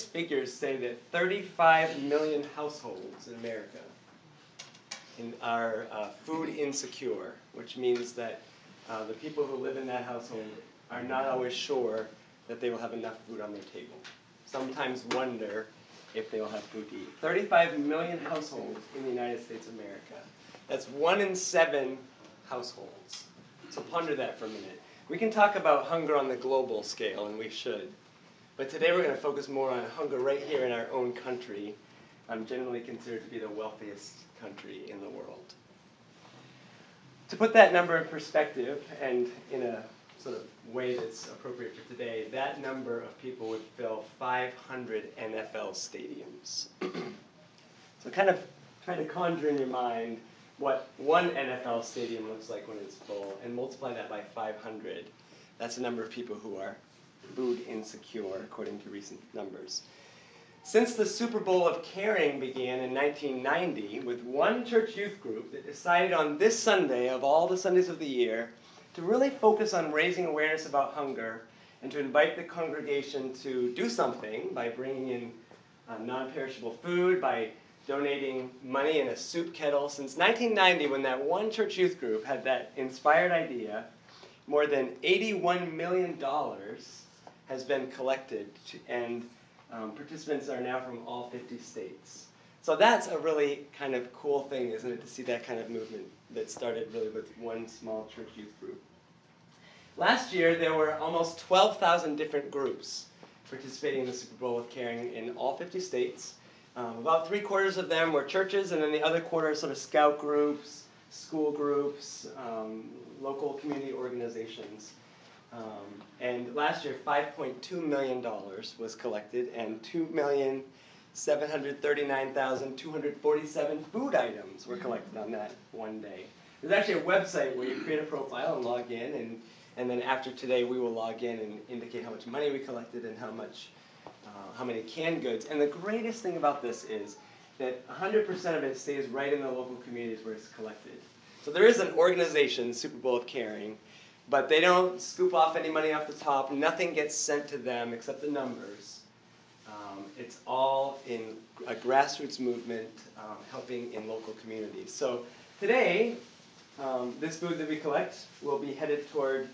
Latest figures say that 35 million households in America are food insecure, which means that the people who live in that household are not always sure that they will have enough food on their table. Sometimes wonder if they will have food to eat. 35 million households in the United States of America. That's 1 in 7 households. So ponder that for a minute. We can talk about hunger on the global scale, and we should. But today we're going to focus more on hunger right here in our own country, generally considered to be the wealthiest country in the world. To put that number in perspective, and in a sort of way that's appropriate for today, that number of people would fill 500 NFL stadiums. So kind of try to conjure in your mind what one NFL stadium looks like when it's full, and multiply that by 500. That's the number of people who are food insecure, according to recent numbers. Since the Souper Bowl of Caring began in 1990 with one church youth group that decided on this Sunday of all the Sundays of the year to really focus on raising awareness about hunger and to invite the congregation to do something by bringing in non-perishable food, by donating money in a soup kettle. Since 1990, when that one church youth group had that inspired idea, more than $81 million has been collected, and participants are now from all 50 states. So that's a really kind of cool thing, isn't it, to see that kind of movement that started really with one small church youth group. Last year, there were almost 12,000 different groups participating in the Souper Bowl of Caring in all 50 states. About 3/4 of them were churches, and then the other quarter sort of scout groups, school groups, local community organizations. And last year, $5.2 million was collected, and 2,739,247 food items were collected on that one day. There's actually a website where you create a profile and log in, and then after today we will log in and indicate how much money we collected and how much, how many canned goods. And the greatest thing about this is that 100% of it stays right in the local communities where it's collected. So there is an organization, Souper Bowl of Caring, but they don't scoop off any money off the top. Nothing gets sent to them except the numbers. It's all in a grassroots movement, helping in local communities. So today, this food that we collect will be headed toward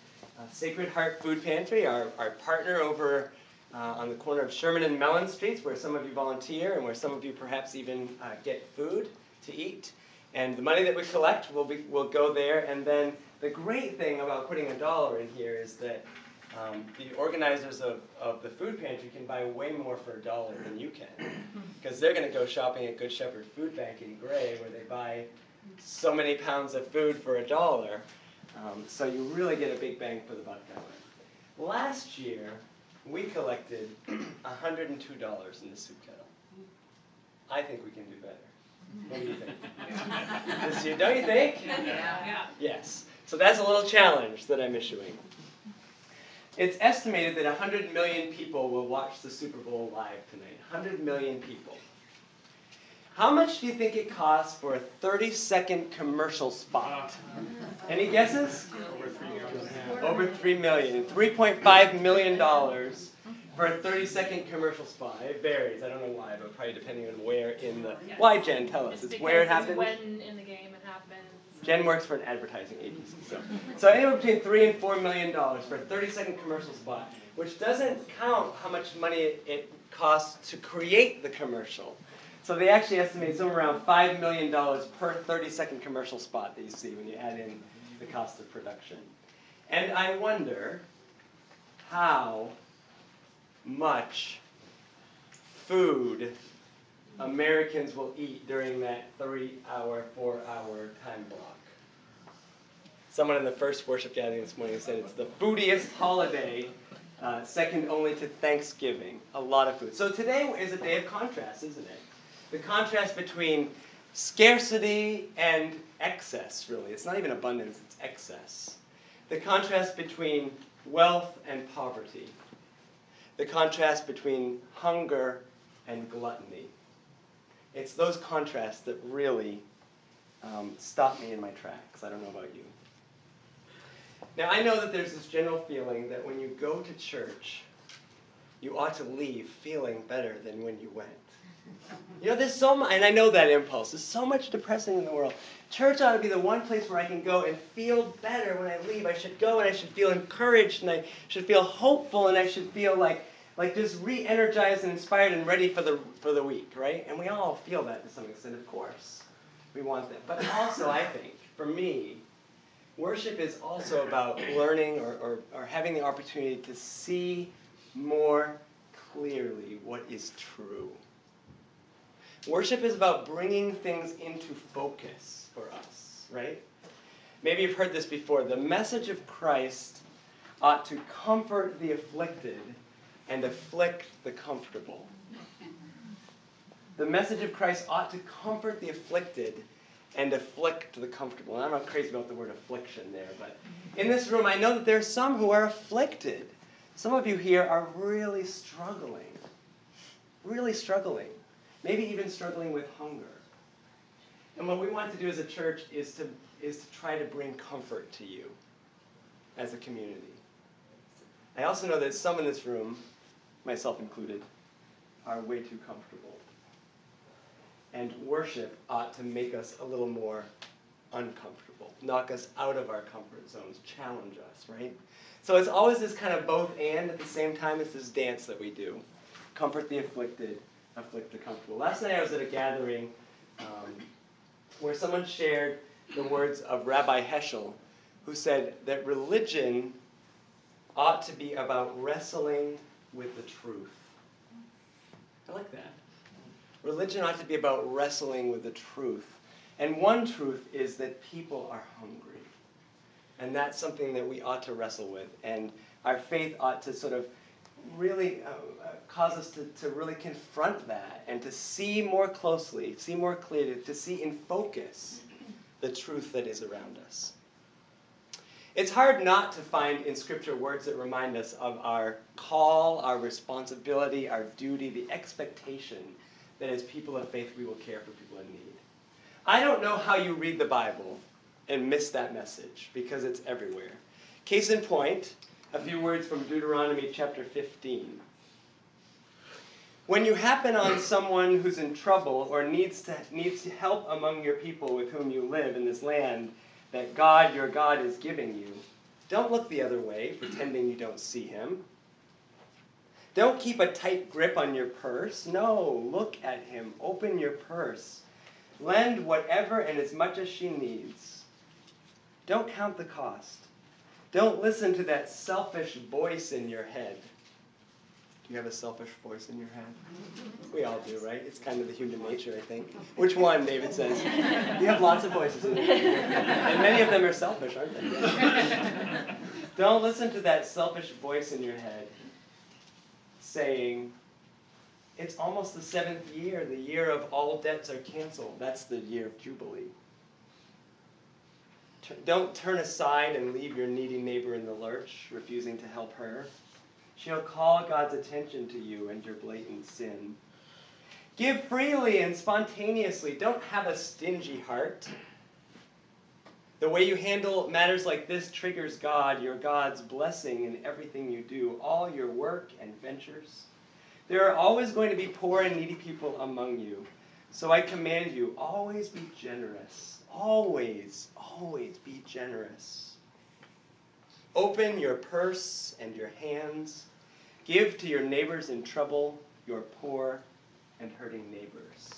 Sacred Heart Food Pantry, our partner over on the corner of Sherman and Mellon Streets, where some of you volunteer and where some of you perhaps even get food to eat. And the money that we collect will go there. And then the great thing about putting $1 in here is that the organizers of the food pantry can buy way more for $1 than you can, because they're going to go shopping at Good Shepherd Food Bank in Gray, where they buy so many pounds of food for $1. So you really get a big bang for the buck that way. Last year, we collected $102 in the soup kettle. I think we can do better. What do you think? This year, don't you think? Yeah. Yes. So that's a little challenge that I'm issuing. It's estimated that 100 million people will watch the Souper Bowl live tonight. 100 million people. How much do you think it costs for a 30-second commercial spot? Any guesses? Over $3 million. Over $3 million. $3.5 million for a 30-second commercial spot. It varies. I don't know why, but probably depending on where in the... Yes. Why, Jen? Tell us. It's where it happens? When in the game it happens. Jen works for an advertising agency. So anywhere between $3 and $4 million for a 30-second commercial spot, which doesn't count how much money it costs to create the commercial. So they actually estimate somewhere around $5 million per 30-second commercial spot that you see when you add in the cost of production. And I wonder how much food Americans will eat during that 3-hour, 4-hour time block. Someone in the first worship gathering this morning said it's the foodiest holiday, second only to Thanksgiving. A lot of food. So today is a day of contrast, isn't it? The contrast between scarcity and excess, really. It's not even abundance, it's excess. The contrast between wealth and poverty. The contrast between hunger and gluttony. It's those contrasts that really stop me in my tracks. I don't know about you. Now, I know that there's this general feeling that when you go to church, you ought to leave feeling better than when you went. You know, there's so much, and I know that impulse, there's so much depressing in the world. Church ought to be the one place where I can go and feel better when I leave. I should go and I should feel encouraged and I should feel hopeful and I should feel like just re-energized and inspired and ready for the week, right? And we all feel that to some extent, of course. We want that. But also, I think, for me, worship is also about learning or having the opportunity to see more clearly what is true. Worship is about bringing things into focus for us, right? Maybe you've heard this before. The message of Christ ought to comfort the afflicted and afflict the comfortable. The message of Christ ought to comfort the afflicted and afflict the comfortable. And I'm not crazy about the word affliction there, but in this room I know that there are some who are afflicted. Some of you here are really struggling, really struggling. Maybe even struggling with hunger. And what we want to do as a church is to try to bring comfort to you as a community. I also know that some in this room, myself included, are way too comfortable. And worship ought to make us a little more uncomfortable, knock us out of our comfort zones, challenge us, right? So it's always this kind of both and at the same time. It's this dance that we do. Comfort the afflicted, afflict the comfortable. Last night I was at a gathering where someone shared the words of Rabbi Heschel, who said that religion ought to be about wrestling with the truth. I like that. Religion ought to be about wrestling with the truth. And one truth is that people are hungry. And that's something that we ought to wrestle with. And our faith ought to sort of really cause us to really confront that and to see more closely, see more clearly, to see in focus the truth that is around us. It's hard not to find in Scripture words that remind us of our call, our responsibility, our duty, the expectation that as people of faith we will care for people in need. I don't know how you read the Bible and miss that message because it's everywhere. Case in point, a few words from Deuteronomy chapter 15. When you happen on someone who's in trouble or needs help among your people with whom you live in this land that God, your God, is giving you, don't look the other way, pretending you don't see him. Don't keep a tight grip on your purse. No, look at him. Open your purse. Lend whatever and as much as she needs. Don't count the cost. Don't listen to that selfish voice in your head. Do you have a selfish voice in your head? We all do, right? It's kind of the human nature, I think. Which one, David says? You have lots of voices in your head. And many of them are selfish, aren't they? Don't listen to that selfish voice in your head saying, it's almost the seventh year, the year of all debts are canceled. That's the year of Jubilee. Don't turn aside and leave your needy neighbor in the lurch, refusing to help her. She'll call God's attention to you and your blatant sin. Give freely and spontaneously. Don't have a stingy heart. The way you handle matters like this triggers God, your God's blessing in everything you do, all your work and ventures. There are always going to be poor and needy people among you. So I command you, always be generous. Always, always be generous. Open your purse and your hands. Give to your neighbors in trouble, your poor and hurting neighbors.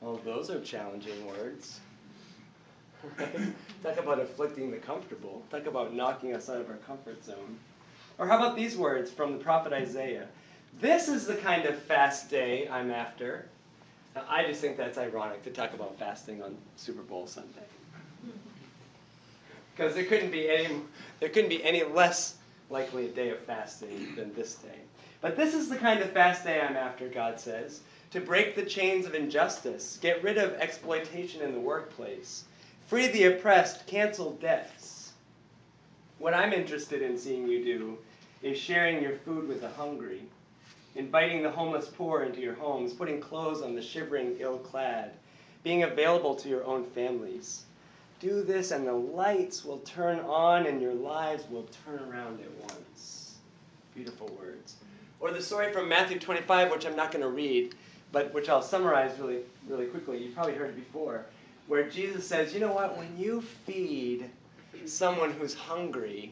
Well, those are challenging words. Right? Talk about afflicting the comfortable. Talk about knocking us out of our comfort zone. Or how about these words from the prophet Isaiah? This is the kind of fast day I'm after. Now, I just think that's ironic to talk about fasting on Super Bowl Sunday. Because there couldn't be any less likely a day of fasting than this day. But this is the kind of fast day I'm after, God says, to break the chains of injustice, get rid of exploitation in the workplace, free the oppressed, cancel debts. What I'm interested in seeing you do is sharing your food with the hungry, inviting the homeless poor into your homes, putting clothes on the shivering ill-clad, being available to your own families. Do this and the lights will turn on and your lives will turn around at once. Beautiful words. Or the story from Matthew 25, which I'm not going to read, but which I'll summarize really, really quickly. You've probably heard it before, where Jesus says, you know what, when you feed someone who's hungry,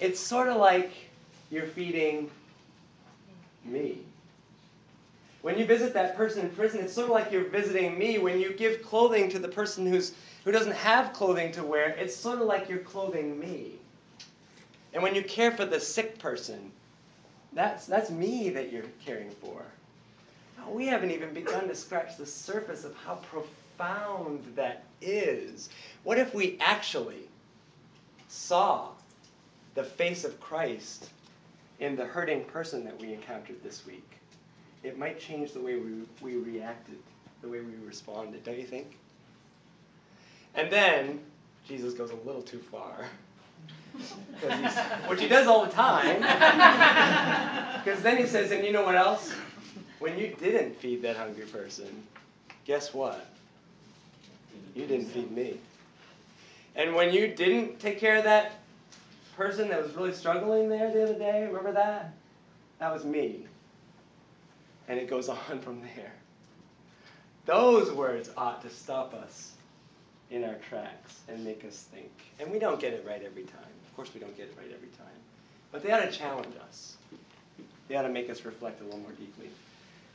it's sort of like you're feeding me. When you visit that person in prison, it's sort of like you're visiting me. When you give clothing to the person who doesn't have clothing to wear, it's sort of like you're clothing me. And when you care for the sick person, that's me that you're caring for. Now, we haven't even begun to scratch the surface of how profound that is. What if we actually saw the face of Christ in the hurting person that we encountered this week? It might change the way we reacted, the way we responded, don't you think? And then Jesus goes a little too far, which he does all the time, because then he says, and you know what else? When you didn't feed that hungry person, guess what? You didn't feed me. And when you didn't take care of that person that was really struggling there the other day, remember that? That was me. And it goes on from there. Those words ought to stop us in our tracks and make us think. And we don't get it right every time. Of course we don't get it right every time. But they ought to challenge us. They ought to make us reflect a little more deeply.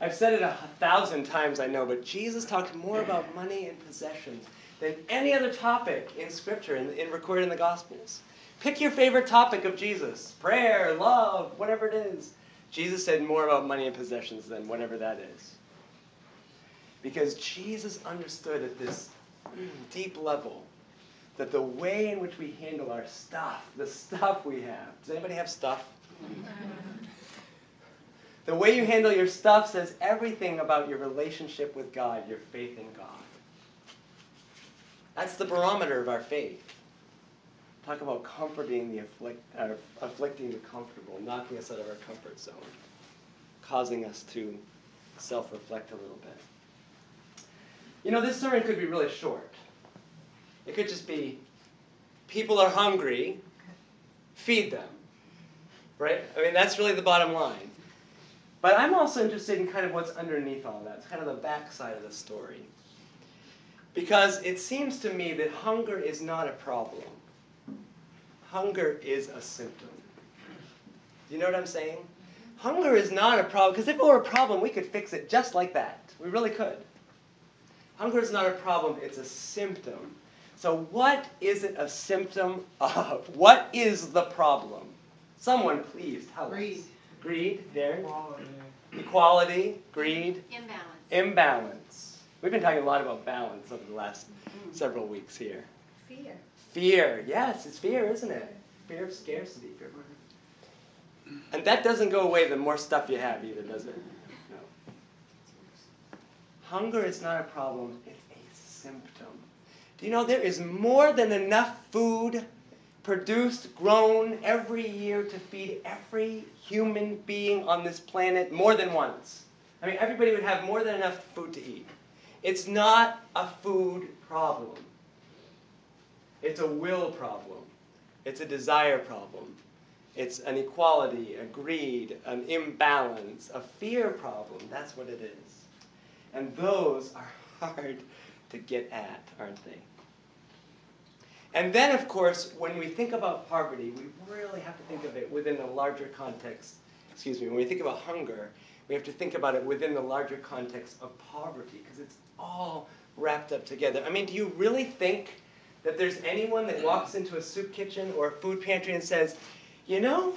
I've said it 1,000 times, I know, but Jesus talked more about money and possessions than any other topic in Scripture and recorded in the Gospels. Pick your favorite topic of Jesus. Prayer, love, whatever it is. Jesus said more about money and possessions than whatever that is. Because Jesus understood at this deep level that the way in which we handle our stuff, the stuff we have. Does anybody have stuff? The way you handle your stuff says everything about your relationship with God, your faith in God. That's the barometer of our faith. Talk about comforting the afflicting the comfortable, knocking us out of our comfort zone, causing us to self-reflect a little bit. You know, this sermon could be really short. It could just be, people are hungry, feed them, right? I mean, that's really the bottom line. But I'm also interested in kind of what's underneath all that. It's kind of the backside of the story. Because it seems to me that hunger is not a problem. Hunger is a symptom. Do you know what I'm saying? Hunger is not a problem, because if it were a problem, we could fix it just like that. We really could. Hunger is not a problem, it's a symptom. So what is it a symptom of? What is the problem? Someone please tell us. Greed. Greed, Darren? Equality. Equality, greed. Imbalance. Imbalance. We've been talking a lot about balance over the last several weeks here. Fear. Fear, yes, it's fear, isn't it? Fear of scarcity. Fear of money. And that doesn't go away the more stuff you have either, does it? No. Hunger is not a problem, it's a symptom. Do you know there is more than enough food produced, grown every year to feed every human being on this planet more than once? I mean, everybody would have more than enough food to eat. It's not a food problem. It's a will problem. It's a desire problem. It's an inequality, a greed, an imbalance, a fear problem. That's what it is. And those are hard to get at, aren't they? And then, of course, when we think about poverty, we really have to think of it within the larger context. Excuse me, when we think about hunger, we have to think about it within the larger context of poverty, because it's all wrapped up together. I mean, do you really think that there's anyone that walks into a soup kitchen or a food pantry and says, you know,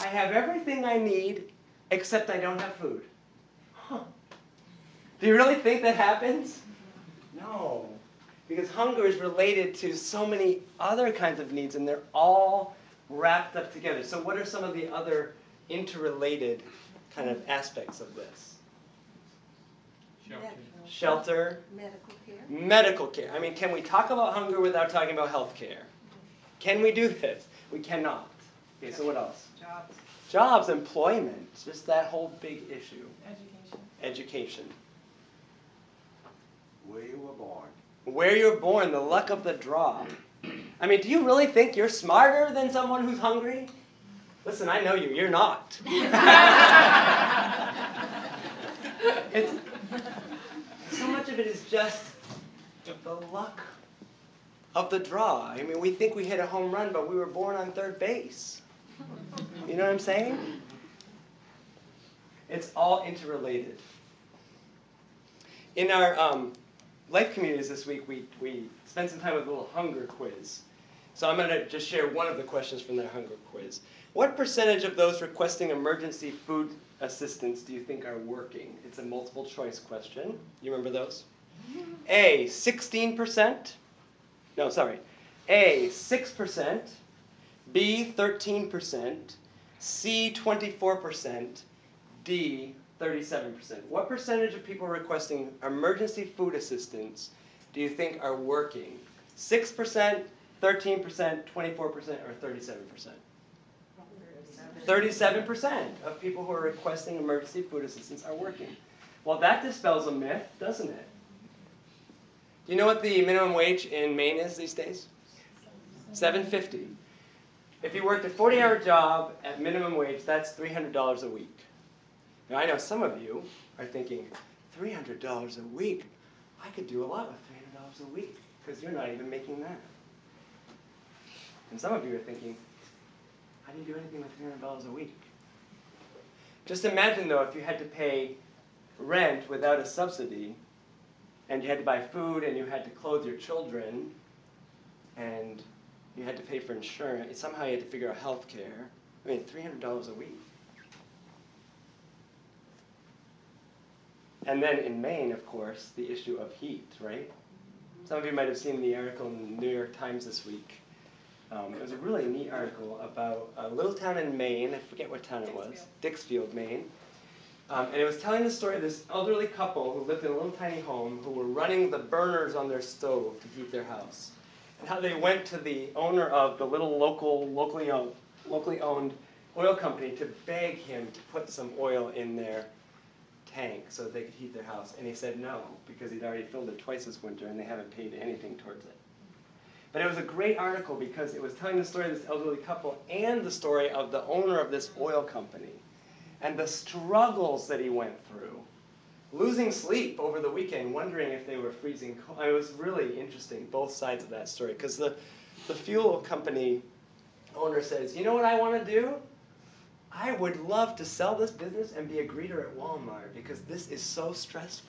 I have everything I need except I don't have food? Huh. Do you really think that happens? No. Because hunger is related to so many other kinds of needs, and they're all wrapped up together. So what are some of the other interrelated kind of aspects of this? Shelter. Medical care. Medical care. I mean, can we talk about hunger without talking about health care? Can we do this? We cannot. Okay, so what else? Jobs. Jobs, employment, just that whole big issue. Education. Education. Where you were born. Where you're born, the luck of the draw. I mean, do you really think you're smarter than someone who's hungry? Listen, I know you. You're not. It's, so much of it is just the luck of the draw. I mean, we think we hit a home run, but we were born on third base. You know what I'm saying? It's all interrelated. In our life communities this week, we spent some time with a little hunger quiz. So I'm going to just share one of the questions from that hunger quiz. What percentage of those requesting emergency food assistance do you think are working? It's a multiple choice question. You remember those? A, 16%. No, sorry. A, 6%. B, 13%. C, 24%. D, 37%. What percentage of people requesting emergency food assistance do you think are working? 6%, 13%, 24%, or 37%? 37% of people who are requesting emergency food assistance are working. Well, that dispels a myth, doesn't it? Do you know what the minimum wage in Maine is these days? $7.50. If you worked a 40-hour job at minimum wage, that's $300 a week. Now, I know some of you are thinking, $300 a week? I could do a lot with $300 a week, because you're not even making that. And some of you are thinking, I didn't do anything with $300 a week. Just imagine, though, if you had to pay rent without a subsidy, and you had to buy food, and you had to clothe your children, and you had to pay for insurance. Somehow you had to figure out health care. I mean, $300 a week. And then in Maine, of course, the issue of heat, right? Some of you might have seen the article in the New York Times this week. It was a really neat article about a little town in Maine. I forget what town it was. Dixfield, Maine. And it was telling the story of this elderly couple who lived in a little tiny home who were running the burners on their stove to heat their house. And how they went to the owner of the little locally owned oil company to beg him to put some oil in their tank so that they could heat their house. And he said no, because he'd already filled it twice this winter and they haven't paid anything towards it. But it was a great article because it was telling the story of this elderly couple and the story of the owner of this oil company and the struggles that he went through. Losing sleep over the weekend, wondering if they were freezing cold. It was really interesting, both sides of that story, because the fuel company owner says, you know what I want to do? I would love to sell this business and be a greeter at Walmart, because this is so stressful.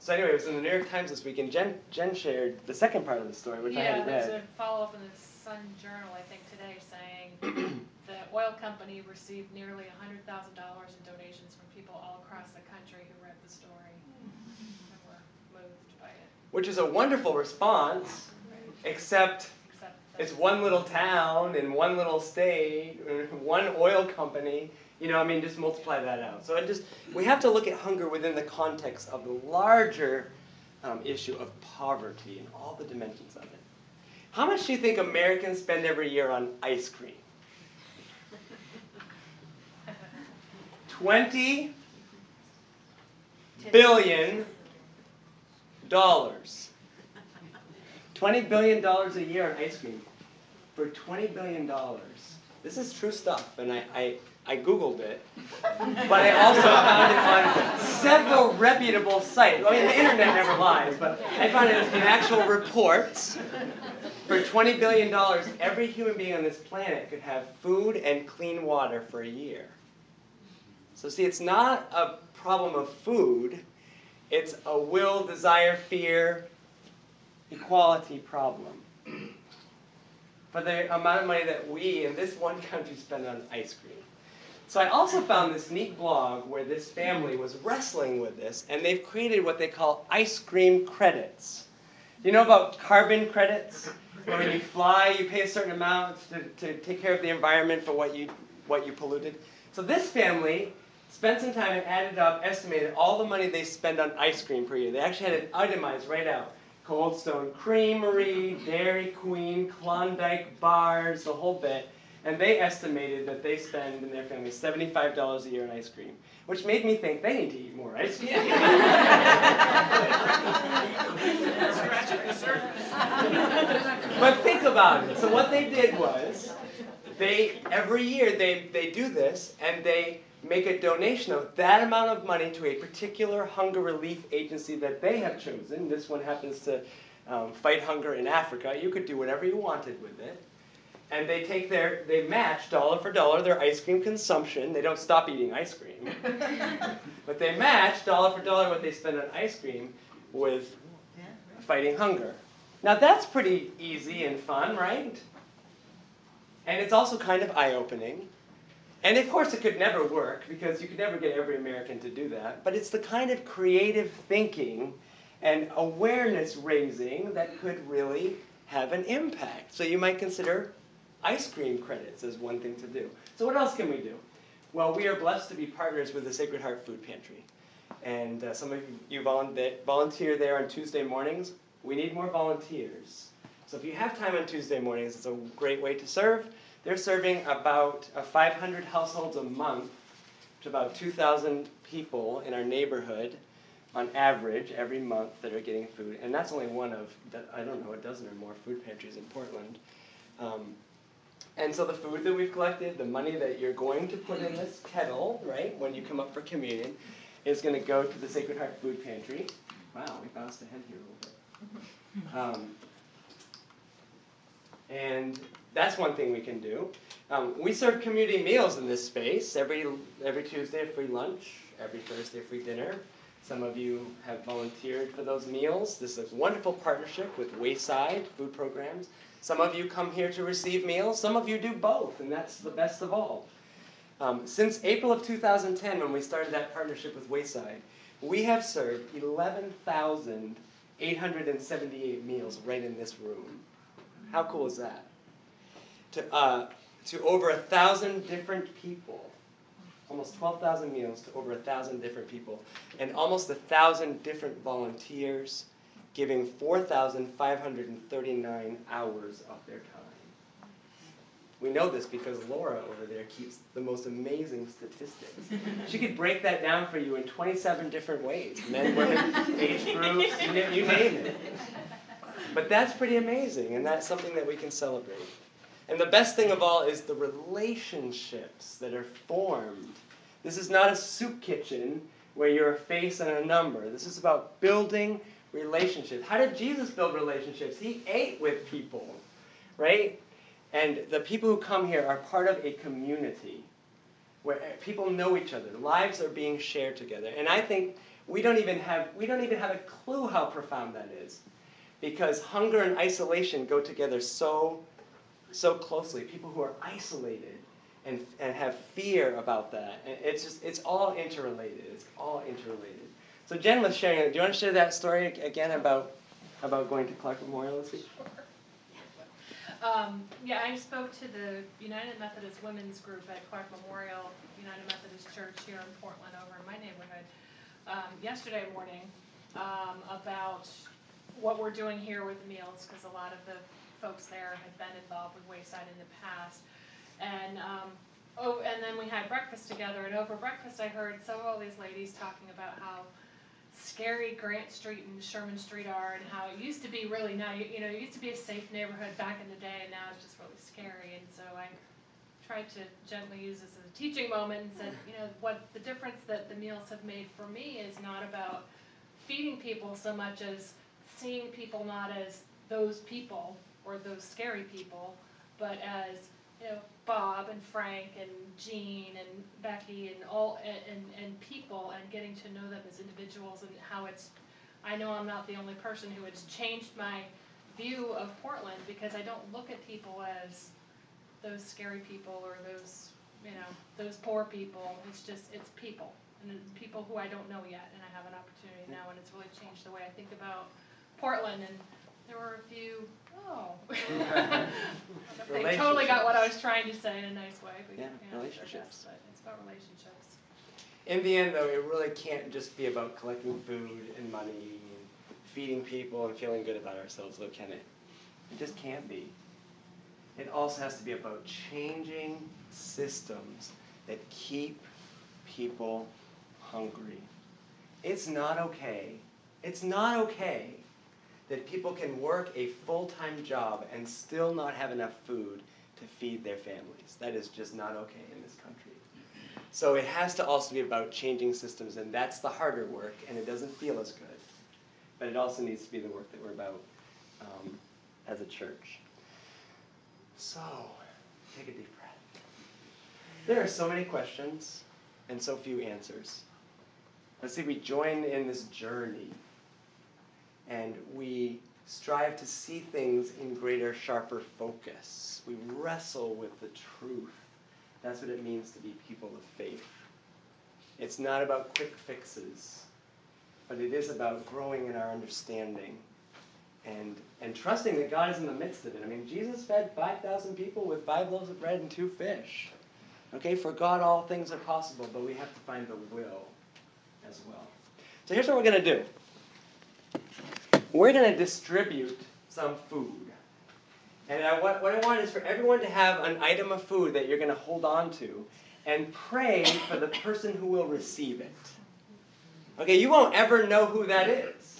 So anyway, it was in the New York Times this week, and Jen shared the second part of the story, which I hadn't read. Yeah, there's a follow-up in the Sun Journal, I think, today, saying the oil company received nearly $100,000 in donations from people all across the country who read the story and were moved by it. Which is a wonderful response, right. except it's one little town in one little state, one oil company. You know, I mean, just multiply that out. So we have to look at hunger within the context of the larger issue of poverty and all the dimensions of it. How much do you think Americans spend every year on ice cream? $20 billion. $20 billion a year on ice cream. For $20 billion. This is true stuff, and I Googled it, but I also found it on several reputable sites. I mean, the internet never lies, but I found it in actual reports. For $20 billion, every human being on this planet could have food and clean water for a year. So see, it's not a problem of food. It's a will, desire, fear, equality problem. For the amount of money that we in this one country spend on ice cream. So I also found this neat blog where this family was wrestling with this, and they've created what they call ice cream credits. You know about carbon credits? When you fly, you pay a certain amount to take care of the environment for what you polluted. So this family spent some time and added up, estimated all the money they spend on ice cream per year. They actually had it itemized right out. Cold Stone Creamery, Dairy Queen, Klondike Bars, the whole bit. And they estimated that they spend, in their family, $75 a year on ice cream, which made me think they need to eat more ice cream. Scratching the surface. But think about it. So what they did was, every year they do this, and they make a donation of that amount of money to a particular hunger relief agency that they have chosen. This one happens to fight hunger in Africa. You could do whatever you wanted with it. And they take they match dollar for dollar their ice cream consumption. They don't stop eating ice cream. But they match dollar for dollar what they spend on ice cream with fighting hunger. Now that's pretty easy and fun, right? And it's also kind of eye-opening. And of course it could never work, because you could never get every American to do that. But it's the kind of creative thinking and awareness raising that could really have an impact. So you might consider ice cream credits as one thing to do. So what else can we do? Well, we are blessed to be partners with the Sacred Heart Food Pantry. And some of you volunteer there on Tuesday mornings. We need more volunteers. So if you have time on Tuesday mornings, it's a great way to serve. They're serving about 500 households a month to about 2,000 people in our neighborhood on average every month that are getting food. And that's only one of, I don't know, a dozen or more food pantries in Portland. And so the food that we've collected, the money that you're going to put in this kettle, right, when you come up for communion, is going to go to the Sacred Heart Food Pantry. Wow, we bounced ahead here a little bit. And that's one thing we can do. We serve community meals in this space. Every Tuesday, a free lunch. Every Thursday, a free dinner. Some of you have volunteered for those meals. This is a wonderful partnership with Wayside Food Programs. Some of you come here to receive meals. Some of you do both, and that's the best of all. Since April of 2010, when we started that partnership with Wayside, we have served 11,878 meals right in this room. How cool is that? To over 1,000 different people. Almost 12,000 meals to over 1,000 different people, and almost 1,000 different volunteers giving 4,539 hours of their time. We know this because Laura over there keeps the most amazing statistics. She could break that down for you in 27 different ways. Men, women, age groups, you name it. But that's pretty amazing, and that's something that we can celebrate. And the best thing of all is the relationships that are formed. This is not a soup kitchen where you're a face and a number. This is about building relationships. How did Jesus build relationships? He ate with people, right? And the people who come here are part of a community where people know each other. Lives are being shared together. And I think we don't even have a clue how profound that is, because hunger and isolation go together so closely. People who are isolated and have fear about that. And it's all interrelated. It's all interrelated. So Jen was sharing it. Do you want to share that story again about going to Clark Memorial this week? Sure. Yeah. I spoke to the United Methodist Women's Group at Clark Memorial United Methodist Church here in Portland, over in my neighborhood, yesterday morning about what we're doing here with meals, because a lot of the folks there had been involved with Wayside in the past, and then we had breakfast together. And over breakfast, I heard several of these ladies talking about how scary Grant Street and Sherman Street are, and how it used to be really it used to be a safe neighborhood back in the day, and now it's just really scary. And so I tried to gently use this as a teaching moment and said, what the difference that the meals have made for me is not about feeding people so much as seeing people not as those people, or those scary people, but as Bob and Frank and Jean and Becky and all and people, and getting to know them as individuals, and how it's, I know I'm not the only person who has changed my view of Portland, because I don't look at people as those scary people or those poor people. It's people, and it's people who I don't know yet, and I have an opportunity now, and it's really changed the way I think about Portland. And there were a few. Oh, they totally got what I was trying to say in a nice way. But yeah, relationships. But it's about relationships. In the end, though, it really can't just be about collecting food and money and feeding people and feeling good about ourselves, though, can it? It just can't be. It also has to be about changing systems that keep people hungry. It's not okay. It's not okay that people can work a full-time job and still not have enough food to feed their families. That is just not okay in this country. So it has to also be about changing systems, and that's the harder work, and it doesn't feel as good. But it also needs to be the work that we're about as a church. So, take a deep breath. There are so many questions and so few answers. Let's see if we join in this journey and we strive to see things in greater, sharper focus. We wrestle with the truth. That's what it means to be people of faith. It's not about quick fixes, but it is about growing in our understanding and trusting that God is in the midst of it. I mean, Jesus fed 5,000 people with 5 loaves of bread and 2 fish. Okay, for God all things are possible, but we have to find the will as well. So here's what we're going to do. We're going to distribute some food. And what I want is for everyone to have an item of food that you're going to hold on to and pray for the person who will receive it. Okay, you won't ever know who that is.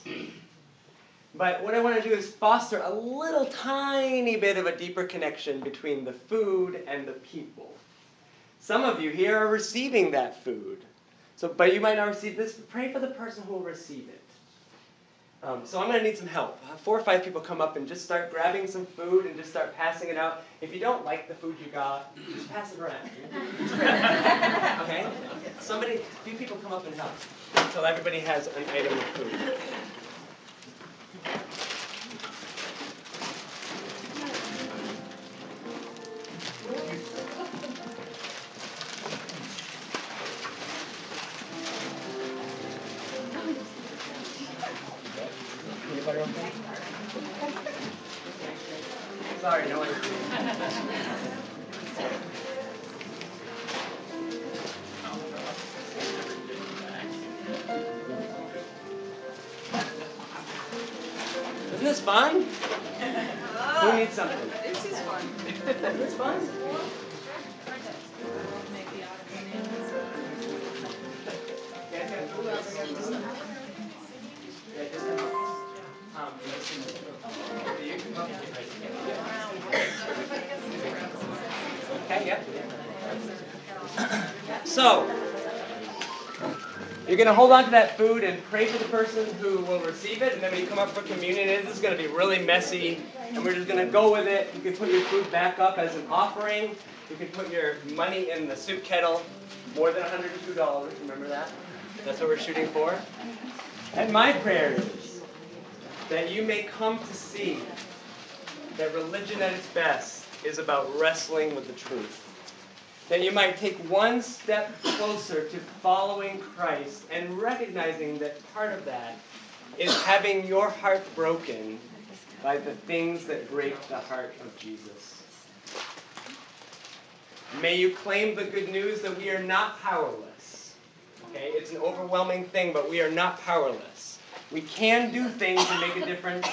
But what I want to do is foster a little tiny bit of a deeper connection between the food and the people. Some of you here are receiving that food. So, but you might not receive this. Pray for the person who will receive it. So I'm going to need some help. 4 or 5 people come up and just start grabbing some food and just start passing it out. If you don't like the food you got, just pass it around. Okay? Somebody, a few people come up and help until everybody has an item of food. Sorry, no one. Isn't this fun? Who needs something? This is fun. Isn't this fun? So, you're going to hold on to that food and pray for the person who will receive it, and then when you come up for communion, this is going to be really messy, and we're just going to go with it. You can put your food back up as an offering. You can put your money in the soup kettle, more than $102, remember that? That's what we're shooting for. And my prayer is that you may come to see that religion at its best is about wrestling with the truth. That you might take one step closer to following Christ and recognizing that part of that is having your heart broken by the things that break the heart of Jesus. May you claim the good news that we are not powerless. Okay? It's an overwhelming thing, but we are not powerless. We can do things to make a difference,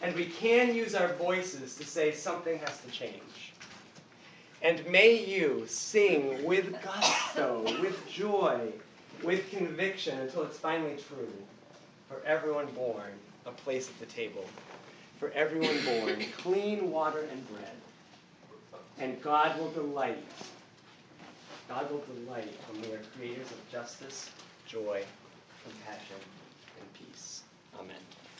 and we can use our voices to say something has to change. And may you sing with gusto, with joy, with conviction until it's finally true. For everyone born, a place at the table. For everyone born, clean water and bread. And God will delight when we are creators of justice, joy, compassion, and peace. Amen.